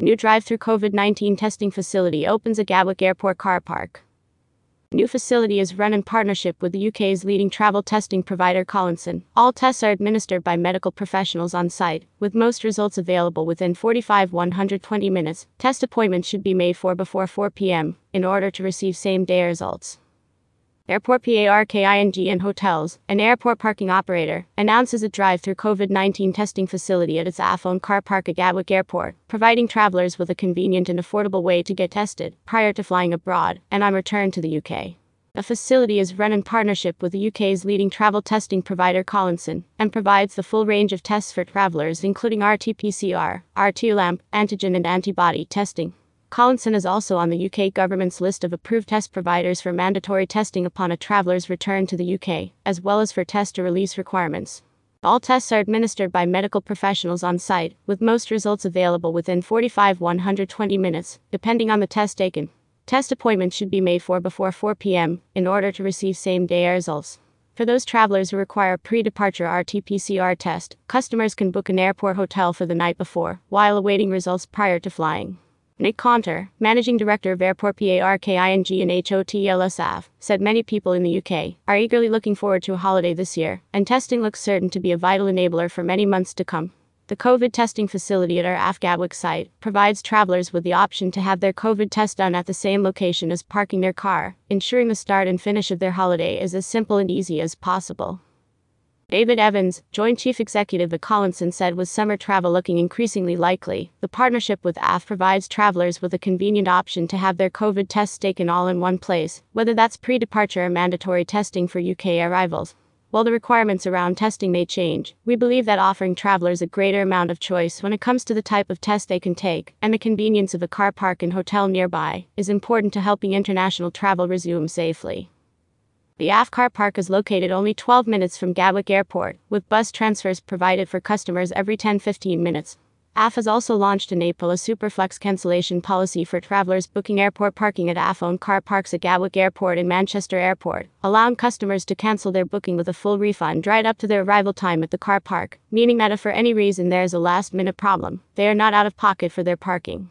New drive-through COVID-19 testing facility opens at Gatwick Airport car park. New facility is run in partnership with the UK's leading travel testing provider Collinson. All tests are administered by medical professionals on site, with most results available within 45–120 minutes. Test appointments should be made before 4 p.m. in order to receive same-day results. Airport Parking and Hotels, an airport parking operator, announces a drive-through COVID-19 testing facility at its AF-owned car park at Gatwick Airport, providing travelers with a convenient and affordable way to get tested prior to flying abroad and on return to the UK. The facility is run in partnership with the UK's leading travel testing provider Collinson and provides the full range of tests for travelers, including RT-PCR, RT-LAMP, antigen and antibody testing. Collinson is also on the UK government's list of approved test providers for mandatory testing upon a traveller's return to the UK, as well as for test-to-release requirements. All tests are administered by medical professionals on site, with most results available within 45–120 minutes, depending on the test taken. Test appointments should be made before 4 p.m. in order to receive same-day results. For those travelers who require a pre-departure RT-PCR test, customers can book an airport hotel for the night before, while awaiting results prior to flying. Nick Conter, Managing Director of Airport Parking and Hotels AF, said many people in the UK are eagerly looking forward to a holiday this year, and testing looks certain to be a vital enabler for many months to come. The COVID testing facility at our AF Gatwick site provides travellers with the option to have their COVID test done at the same location as parking their car, ensuring the start and finish of their holiday is as simple and easy as possible. David Evans, Joint Chief Executive at Collinson, said with summer travel looking increasingly likely, the partnership with AF provides travelers with a convenient option to have their COVID tests taken all in one place, whether that's pre-departure or mandatory testing for UK arrivals. While the requirements around testing may change, we believe that offering travelers a greater amount of choice when it comes to the type of test they can take, and the convenience of a car park and hotel nearby, is important to helping international travel resume safely. The AF car park is located only 12 minutes from Gatwick Airport, with bus transfers provided for customers every 10–15 minutes. AF has also launched in April a superflex cancellation policy for travelers booking airport parking at AF-owned car parks at Gatwick Airport and Manchester Airport, allowing customers to cancel their booking with a full refund right up to their arrival time at the car park, meaning that if for any reason there is a last-minute problem, they are not out of pocket for their parking.